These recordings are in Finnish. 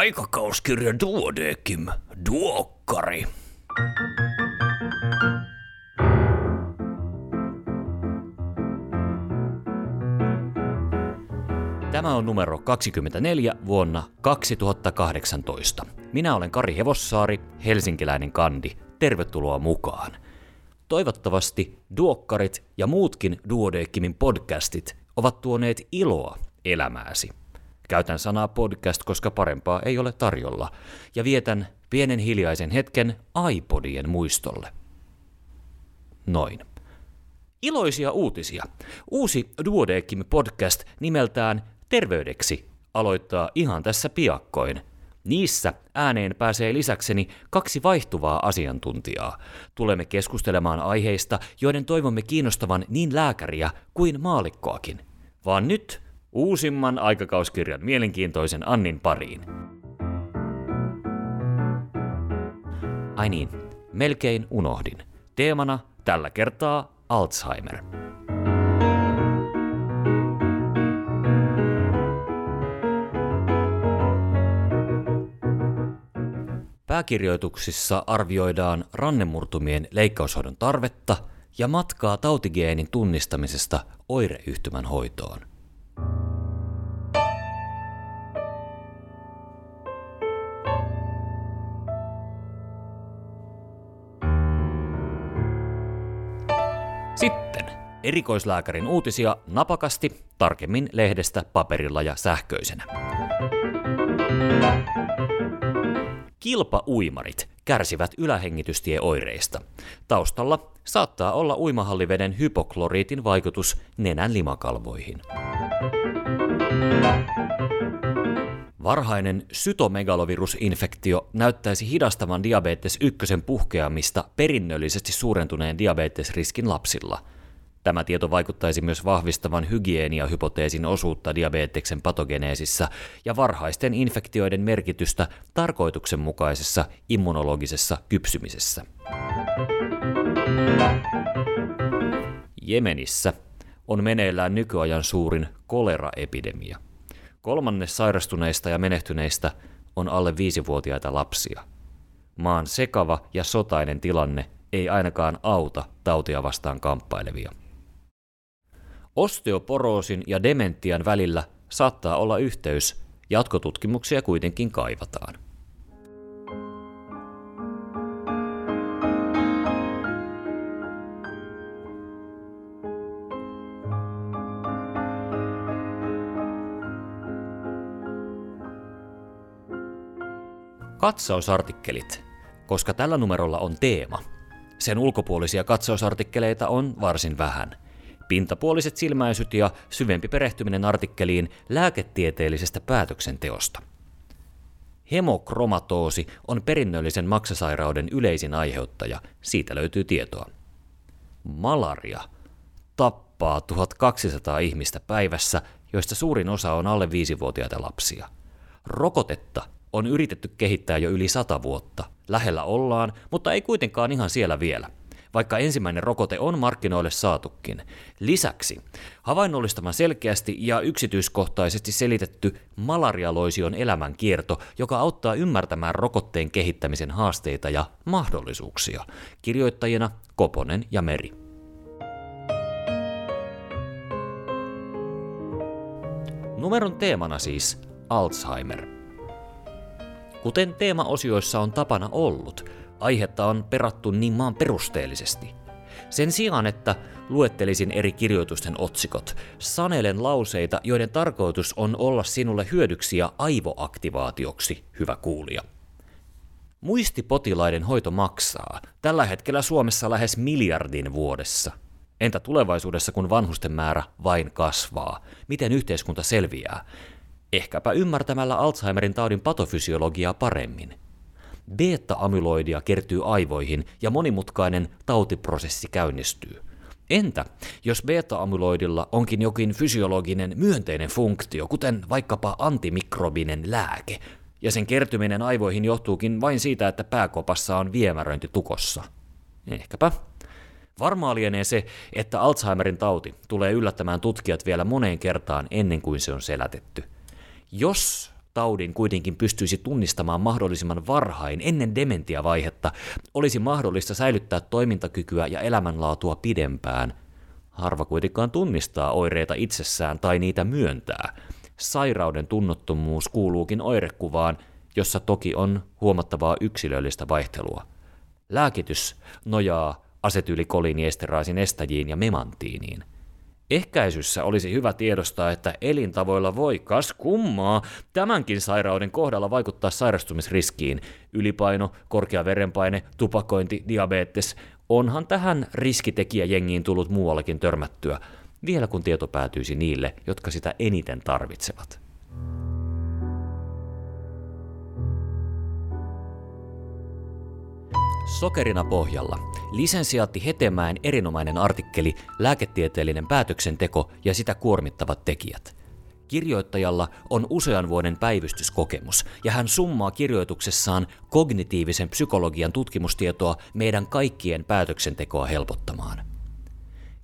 Aikakauskirja Duodecim, duokkari. Tämä on numero 24 vuonna 2018. Minä olen Kari Hevossaari, helsinkiläinen kandi. Tervetuloa mukaan. Toivottavasti duokkarit ja muutkin Duodecimin podcastit ovat tuoneet iloa elämääsi. Käytän sanaa podcast, koska parempaa ei ole tarjolla, ja vietän pienen hiljaisen hetken iPodien muistolle. Noin. Iloisia uutisia. Uusi Duodecim-podcast nimeltään Terveydeksi aloittaa ihan tässä piakkoin. Niissä ääneen pääsee lisäkseni kaksi vaihtuvaa asiantuntijaa. Tulemme keskustelemaan aiheista, joiden toivomme kiinnostavan niin lääkäriä kuin maallikkoakin. Vaan nyt uusimman aikakauskirjan mielenkiintoisen Annin pariin. Ai niin, melkein unohdin. Teemana tällä kertaa Alzheimer. Pääkirjoituksissa arvioidaan rannemurtumien leikkaushoidon tarvetta ja matkaa tautigeenin tunnistamisesta oireyhtymän hoitoon. Sitten erikoislääkärin uutisia napakasti, tarkemmin lehdestä, paperilla ja sähköisenä. Kilpauimarit kärsivät ylähengitystieoireista. Taustalla saattaa olla uimahalliveden hypokloriitin vaikutus nenän limakalvoihin. Varhainen sytomegalovirusinfektio näyttäisi hidastavan diabetes 1 puhkeamista perinnöllisesti suurentuneen diabetesriskin lapsilla. Tämä tieto vaikuttaisi myös vahvistavan hygieniahypoteesin osuutta diabeteksen patogeneesissä ja varhaisten infektioiden merkitystä tarkoituksenmukaisessa immunologisessa kypsymisessä. Jemenissä on meneillään nykyajan suurin koleraepidemia. Kolmannes sairastuneista ja menehtyneistä on alle 5-vuotiaita lapsia. Maan sekava ja sotainen tilanne ei ainakaan auta tautia vastaan kamppailevia. Osteoporoosin ja dementian välillä saattaa olla yhteys, jatkotutkimuksia kuitenkin kaivataan. Katsausartikkelit, koska tällä numerolla on teema. Sen ulkopuolisia katsausartikkeleita on varsin vähän. Pintapuoliset silmäisyt ja syvempi perehtyminen artikkeliin lääketieteellisestä päätöksenteosta. Hemokromatoosi on perinnöllisen maksasairauden yleisin aiheuttaja. Siitä löytyy tietoa. Malaria tappaa 1200 ihmistä päivässä, joista suurin osa on alle 5-vuotiaita lapsia. Rokotetta on yritetty kehittää jo yli 100 vuotta. Lähellä ollaan, mutta ei kuitenkaan ihan siellä vielä, vaikka ensimmäinen rokote on markkinoille saatukin. Lisäksi havainnollistamaan selkeästi ja yksityiskohtaisesti selitetty malarialoision elämänkierto, joka auttaa ymmärtämään rokotteen kehittämisen haasteita ja mahdollisuuksia. Kirjoittajina Koponen ja Meri. Numeron teemana siis Alzheimer. Kuten teemaosioissa on tapana ollut, aihetta on perattu niin maan perusteellisesti. Sen sijaan, että luettelisin eri kirjoitusten otsikot, sanelen lauseita, joiden tarkoitus on olla sinulle hyödyksi ja aivoaktivaatioksi, hyvä kuulija. Muistipotilaiden hoito maksaa, tällä hetkellä Suomessa lähes 1 miljardin vuodessa. Entä tulevaisuudessa, kun vanhusten määrä vain kasvaa? Miten yhteiskunta selviää? Ehkäpä ymmärtämällä Alzheimerin taudin patofysiologiaa paremmin. Beta-amyloidia kertyy aivoihin ja monimutkainen tautiprosessi käynnistyy. Entä jos beta-amyloidilla onkin jokin fysiologinen myönteinen funktio, kuten vaikkapa antimikrobinen lääke, ja sen kertyminen aivoihin johtuukin vain siitä, että pääkopassa on viemäröinti tukossa? Ehkäpä. Varmaa lienee se, että Alzheimerin tauti tulee yllättämään tutkijat vielä moneen kertaan ennen kuin se on selätetty. Jos taudin kuitenkin pystyisi tunnistamaan mahdollisimman varhain ennen dementiavaihetta, olisi mahdollista säilyttää toimintakykyä ja elämänlaatua pidempään. Harva kuitenkaan tunnistaa oireita itsessään tai niitä myöntää. Sairauden tunnottomuus kuuluukin oirekuvaan, jossa toki on huomattavaa yksilöllistä vaihtelua. Lääkitys nojaa asetyylikoliiniesteraasin estäjiin ja memantiiniin. Ehkäisyssä olisi hyvä tiedostaa, että elintavoilla voi, kas kummaa, tämänkin sairauden kohdalla vaikuttaa sairastumisriskiin. Ylipaino, korkea verenpaine, tupakointi, diabetes. Onhan tähän riskitekijäjengiin tullut muuallakin törmättyä, vielä kun tieto päätyisi niille, jotka sitä eniten tarvitsevat. Sokerina pohjalla. Lisensiaatti Hetemäen erinomainen artikkeli Lääketieteellinen päätöksenteko ja sitä kuormittavat tekijät. Kirjoittajalla on usean vuoden päivystyskokemus, ja hän summaa kirjoituksessaan kognitiivisen psykologian tutkimustietoa meidän kaikkien päätöksentekoa helpottamaan.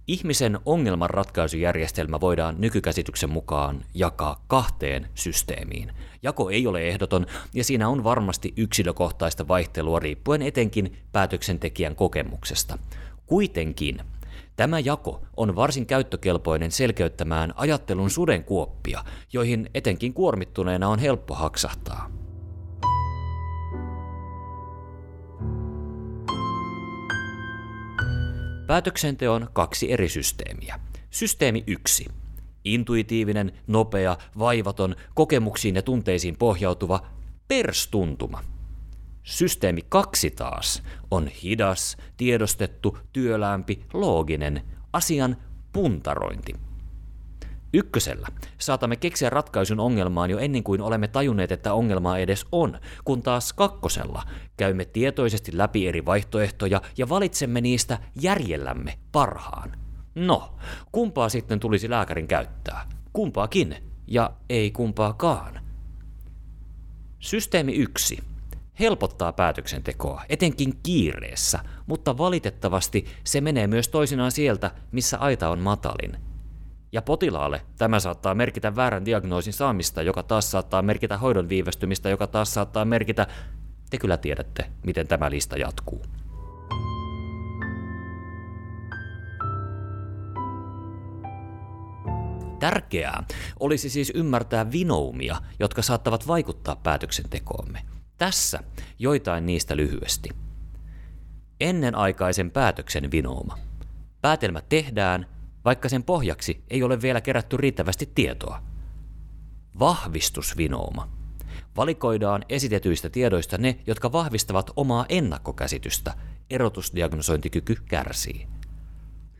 Ihmisen ongelmanratkaisujärjestelmä voidaan nykykäsityksen mukaan jakaa kahteen systeemiin. Jako ei ole ehdoton, ja siinä on varmasti yksilökohtaista vaihtelua riippuen etenkin päätöksentekijän kokemuksesta. Kuitenkin tämä jako on varsin käyttökelpoinen selkeyttämään ajattelun sudenkuoppia, joihin etenkin kuormittuneena on helppo haksahtaa. Päätöksenteon kaksi eri systeemiä. Systeemi 1. Intuitiivinen, nopea, vaivaton, kokemuksiin ja tunteisiin pohjautuva perstuntuma. Systeemi 2 taas on hidas, tiedostettu, työlämpi, looginen, asian puntarointi. Ykkösellä saatamme keksiä ratkaisun ongelmaan jo ennen kuin olemme tajunneet, että ongelmaa edes on, kun taas kakkosella käymme tietoisesti läpi eri vaihtoehtoja ja valitsemme niistä järjellämme parhaan. No, kumpaa sitten tulisi lääkärin käyttää? Kumpaakin ja ei kumpaakaan. Systeemi 1 helpottaa päätöksentekoa, etenkin kiireessä, mutta valitettavasti se menee myös toisinaan sieltä, missä aita on matalin. Ja potilaalle tämä saattaa merkitä väärän diagnoosin saamista, joka taas saattaa merkitä hoidon viivästymistä, joka taas saattaa merkitä... Te kyllä tiedätte, miten tämä lista jatkuu. Tärkeää olisi siis ymmärtää vinoumia, jotka saattavat vaikuttaa päätöksentekoomme. Tässä joitain niistä lyhyesti. Ennenaikaisen päätöksen vinouma. Päätelmä tehdään, vaikka sen pohjaksi ei ole vielä kerätty riittävästi tietoa. Vahvistusvinouma. Valikoidaan esitetyistä tiedoista ne, jotka vahvistavat omaa ennakkokäsitystä. Erotusdiagnosointikyky kärsii.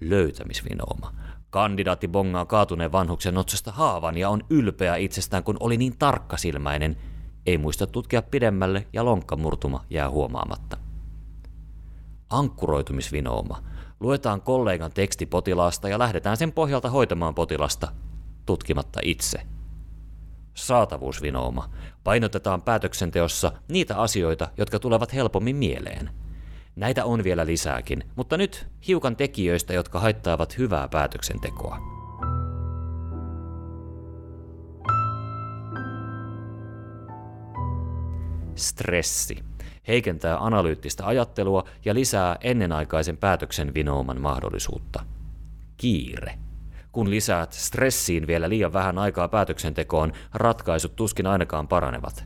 Löytämisvinouma. Kandidaatti bongaa kaatuneen vanhuksen notsasta haavan ja on ylpeä itsestään, kun oli niin tarkkasilmäinen. Ei muista tutkia pidemmälle ja lonkkamurtuma jää huomaamatta. Ankkuroitumisvinouma. Luetaan kollegan teksti potilaasta ja lähdetään sen pohjalta hoitamaan potilasta, tutkimatta itse. Saatavuusvinouma. Painotetaan päätöksenteossa niitä asioita, jotka tulevat helpommin mieleen. Näitä on vielä lisääkin, mutta nyt hiukan tekijöistä, jotka haittaavat hyvää päätöksentekoa. Stressi heikentää analyyttistä ajattelua ja lisää ennenaikaisen päätöksen vinouman mahdollisuutta. Kiire. Kun lisäät stressiin vielä liian vähän aikaa päätöksentekoon, ratkaisut tuskin ainakaan paranevat.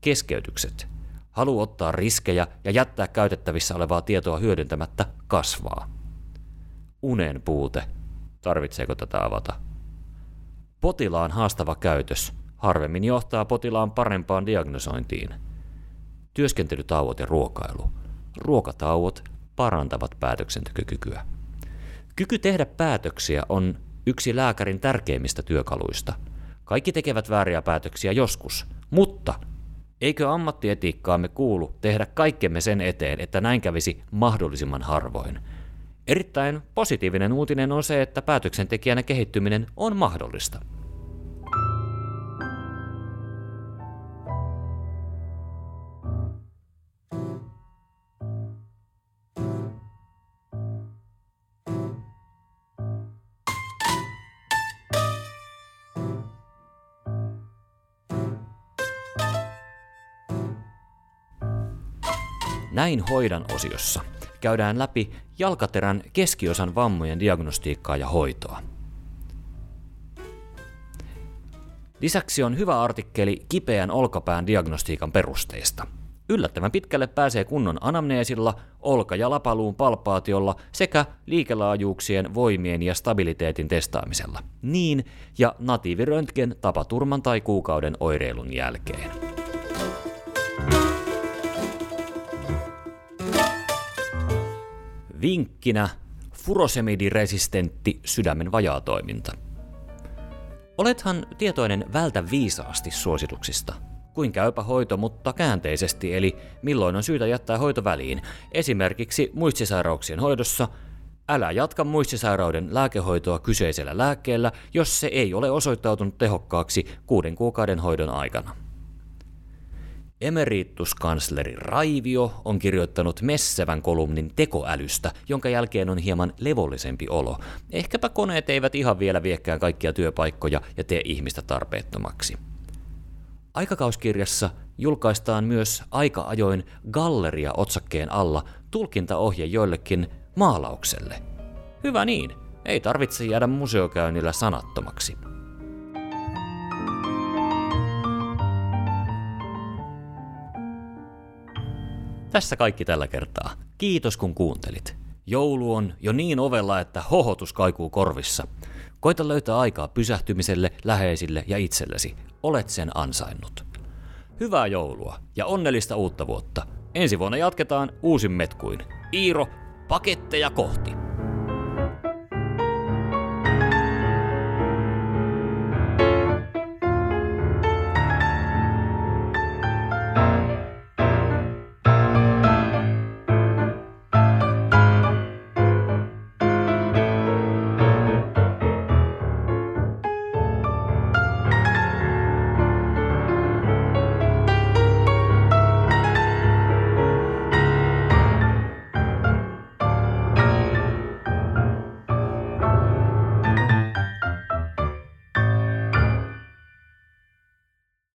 Keskeytykset. Halu ottaa riskejä ja jättää käytettävissä olevaa tietoa hyödyntämättä kasvaa. Unen puute. Tarvitseeko tätä avata? Potilaan haastava käytös. Harvemmin johtaa potilaan parempaan diagnosointiin. Työskentelytauot ja ruokailu. Ruokatauot parantavat päätöksentekokykyä. Kyky tehdä päätöksiä on yksi lääkärin tärkeimmistä työkaluista. Kaikki tekevät vääriä päätöksiä joskus, mutta eikö ammattietiikkaamme kuulu tehdä kaikkemme sen eteen, että näin kävisi mahdollisimman harvoin? Erittäin positiivinen uutinen on se, että päätöksentekijänä kehittyminen on mahdollista. Näin hoidan osiossa käydään läpi jalkaterän keskiosan vammojen diagnostiikkaa ja hoitoa. Lisäksi on hyvä artikkeli kipeän olkapään diagnostiikan perusteista. Yllättävän pitkälle pääsee kunnon anamneesilla, olka- ja lapaluun palpaatiolla sekä liikelaajuuksien, voimien ja stabiliteetin testaamisella. Niin ja natiiviröntgen tapaturman tai kuukauden oireilun jälkeen. Vinkkinä furosemidi-resistentti sydämen vajaatoiminta. Olethan tietoinen vältä viisaasti suosituksista. Kuin käypä hoito, mutta käänteisesti, eli milloin on syytä jättää hoito väliin. Esimerkiksi muistisairauksien hoidossa älä jatka muistisairauden lääkehoitoa kyseisellä lääkkeellä, jos se ei ole osoittautunut tehokkaaksi 6 kuukauden hoidon aikana. Emerituskansleri Raivio on kirjoittanut messevän kolumnin tekoälystä, jonka jälkeen on hieman levollisempi olo. Ehkäpä koneet eivät ihan vielä viekään kaikkia työpaikkoja ja tee ihmistä tarpeettomaksi. Aikakauskirjassa julkaistaan myös aika ajoin galleria-otsakkeen alla tulkintaohje joillekin maalaukselle. Hyvä niin, ei tarvitse jäädä museokäynnillä sanattomaksi. Tässä kaikki tällä kertaa. Kiitos kun kuuntelit. Joulu on jo niin ovella, että hohotus kaikuu korvissa. Koita löytää aikaa pysähtymiselle, läheisille ja itsellesi. Olet sen ansainnut. Hyvää joulua ja onnellista uutta vuotta. Ensi vuonna jatketaan uusin metkuin. Iiro, paketteja kohti!